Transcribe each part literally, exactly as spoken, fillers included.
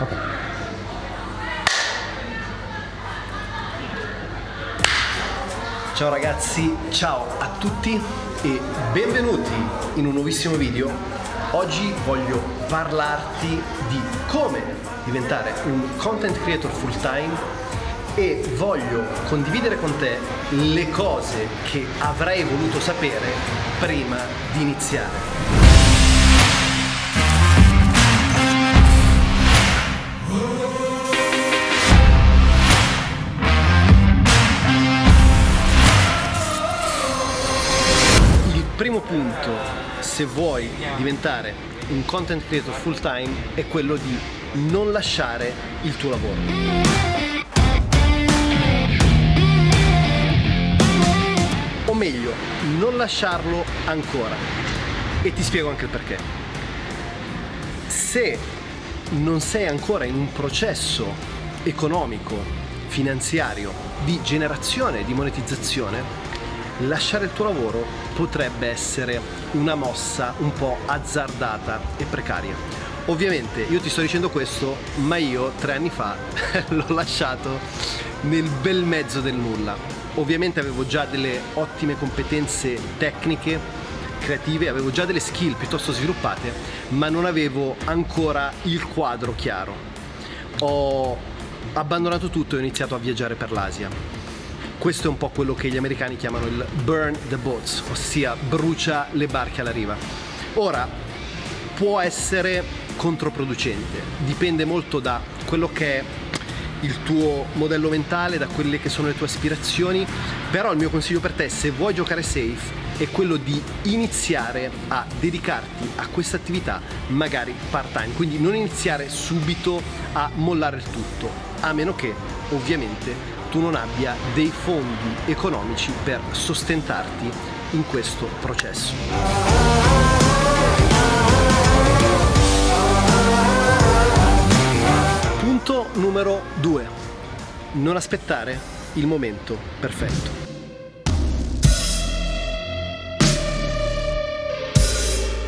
Ok. Ciao ragazzi, ciao a tutti e benvenuti in un nuovissimo video. Oggi voglio parlarti di come diventare un content creator full time e voglio condividere con te le cose che avrei voluto sapere prima di iniziare. Il primo punto, se vuoi diventare un content creator full time, è quello di non lasciare il tuo lavoro. O meglio, non lasciarlo ancora. E ti spiego anche il perché. Se non sei ancora in un processo economico, finanziario, di generazione, di monetizzazione, lasciare il tuo lavoro potrebbe essere una mossa un po' azzardata e precaria. Ovviamente io ti sto dicendo questo, ma io tre anni fa l'ho lasciato nel bel mezzo del nulla. Ovviamente avevo già delle ottime competenze tecniche, creative, avevo già delle skill piuttosto sviluppate, ma non avevo ancora il quadro chiaro. Ho abbandonato tutto e ho iniziato a viaggiare per l'Asia. Questo è un po' quello che gli americani chiamano il burn the boats, ossia brucia le barche alla riva. Ora, può essere controproducente, dipende molto da quello che è il tuo modello mentale, da quelle che sono le tue aspirazioni, però il mio consiglio per te, se vuoi giocare safe, è quello di iniziare a dedicarti a questa attività magari part time, quindi non iniziare subito a mollare il tutto, a meno che ovviamente tu non abbia dei fondi economici per sostentarti in questo processo. Numero due. Non aspettare il momento perfetto.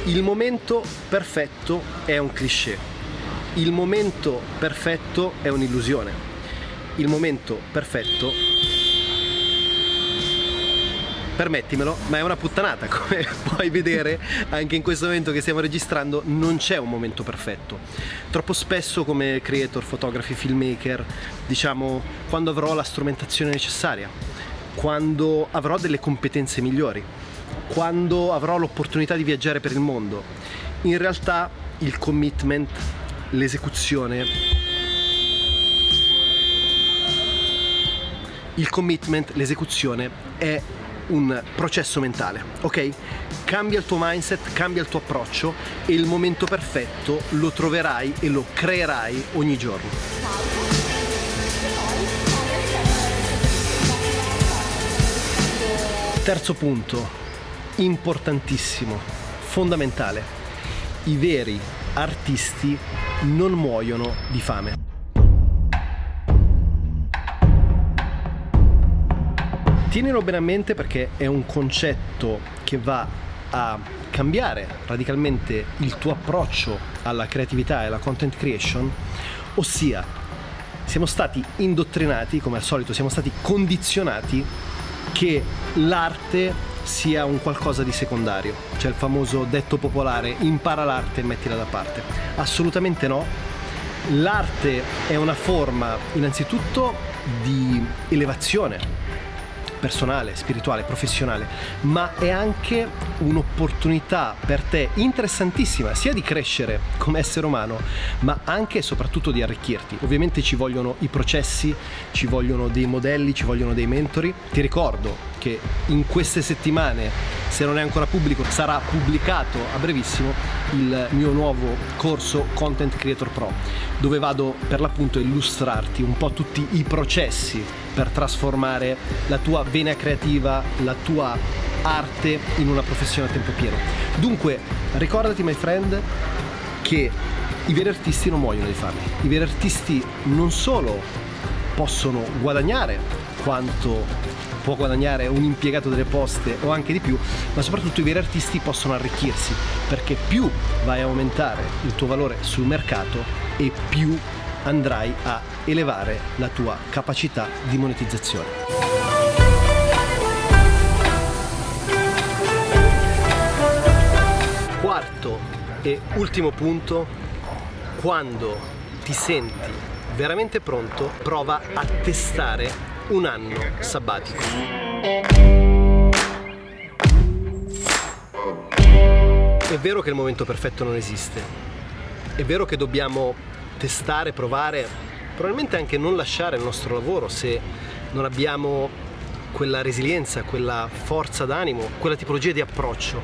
Il momento perfetto è un cliché. Il momento perfetto è un'illusione. Il momento perfetto, permettimelo, ma è una puttanata, come puoi vedere anche in questo momento che stiamo registrando. Non c'è un momento perfetto. Troppo spesso come creator, fotografi, filmmaker diciamo quando avrò la strumentazione necessaria, quando avrò delle competenze migliori, quando avrò l'opportunità di viaggiare per il mondo. In realtà il commitment, l'esecuzione il commitment, l'esecuzione è un processo mentale, ok? Cambia il tuo mindset, cambia il tuo approccio e il momento perfetto lo troverai e lo creerai ogni giorno. Terzo punto, importantissimo, fondamentale. I veri artisti non muoiono di fame. Tienilo bene a mente perché è un concetto che va a cambiare radicalmente il tuo approccio alla creatività e alla content creation, ossia siamo stati indottrinati, come al solito siamo stati condizionati che l'arte sia un qualcosa di secondario. C'è il famoso detto popolare: impara l'arte e mettila da parte. Assolutamente no. L'arte è una forma innanzitutto di elevazione personale, spirituale, professionale, ma è anche un'opportunità per te interessantissima, sia di crescere come essere umano, ma anche e soprattutto di arricchirti. Ovviamente ci vogliono i processi, ci vogliono dei modelli, ci vogliono dei mentori. Ti ricordo che in queste settimane, se non è ancora pubblico, sarà pubblicato a brevissimo il mio nuovo corso Content Creator Pro, dove vado per l'appunto a illustrarti un po' tutti i processi per trasformare la tua vena creativa, la tua arte in una professione a tempo pieno. Dunque, ricordati, my friend, che i veri artisti non muoiono di fame. I veri artisti non solo possono guadagnare quanto può guadagnare un impiegato delle poste o anche di più, ma soprattutto i veri artisti possono arricchirsi, perché più vai a aumentare il tuo valore sul mercato e più andrai a elevare la tua capacità di monetizzazione. Quarto e ultimo punto: quando ti senti veramente pronto, prova a testare un anno sabbatico. È vero che il momento perfetto non esiste, è vero che dobbiamo testare, provare, probabilmente anche non lasciare il nostro lavoro se non abbiamo quella resilienza, quella forza d'animo, quella tipologia di approccio.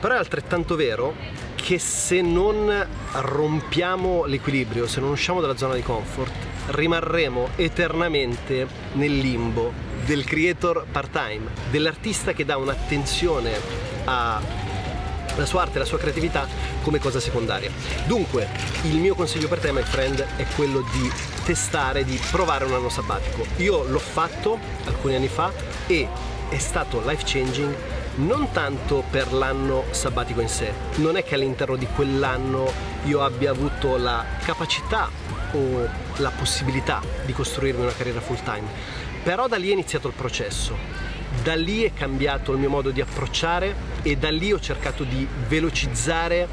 Però è altrettanto vero che se non rompiamo l'equilibrio, se non usciamo dalla zona di comfort, rimarremo eternamente nel limbo del creator part-time, dell'artista che dà un'attenzione alla sua arte e alla sua creatività come cosa secondaria. Dunque, il mio consiglio per te, my friend, è quello di testare, di provare un anno sabbatico. Io l'ho fatto alcuni anni fa e è stato life changing. Non tanto per l'anno sabbatico in sé, non è che all'interno di quell'anno io abbia avuto la capacità o la possibilità di costruirmi una carriera full time, però da lì è iniziato il processo, da lì è cambiato il mio modo di approcciare e da lì ho cercato di velocizzare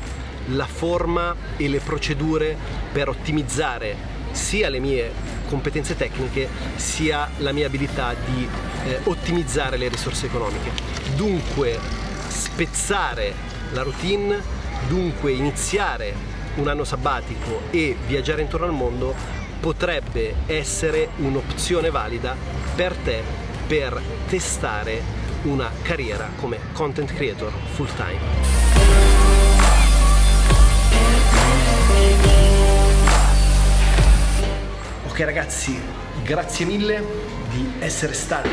la forma e le procedure per ottimizzare sia le mie competenze tecniche sia la mia abilità di eh, ottimizzare le risorse economiche. Dunque spezzare la routine, dunque iniziare un anno sabbatico e viaggiare intorno al mondo potrebbe essere un'opzione valida per te per testare una carriera come content creator full time. Ok ragazzi, grazie mille di essere stati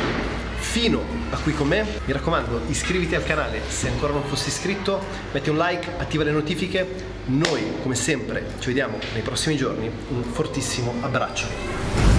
fino a qui con me. Mi raccomando, iscriviti al canale se ancora non fossi iscritto, metti un like, attiva le notifiche. Noi, come sempre, ci vediamo nei prossimi giorni. Un fortissimo abbraccio.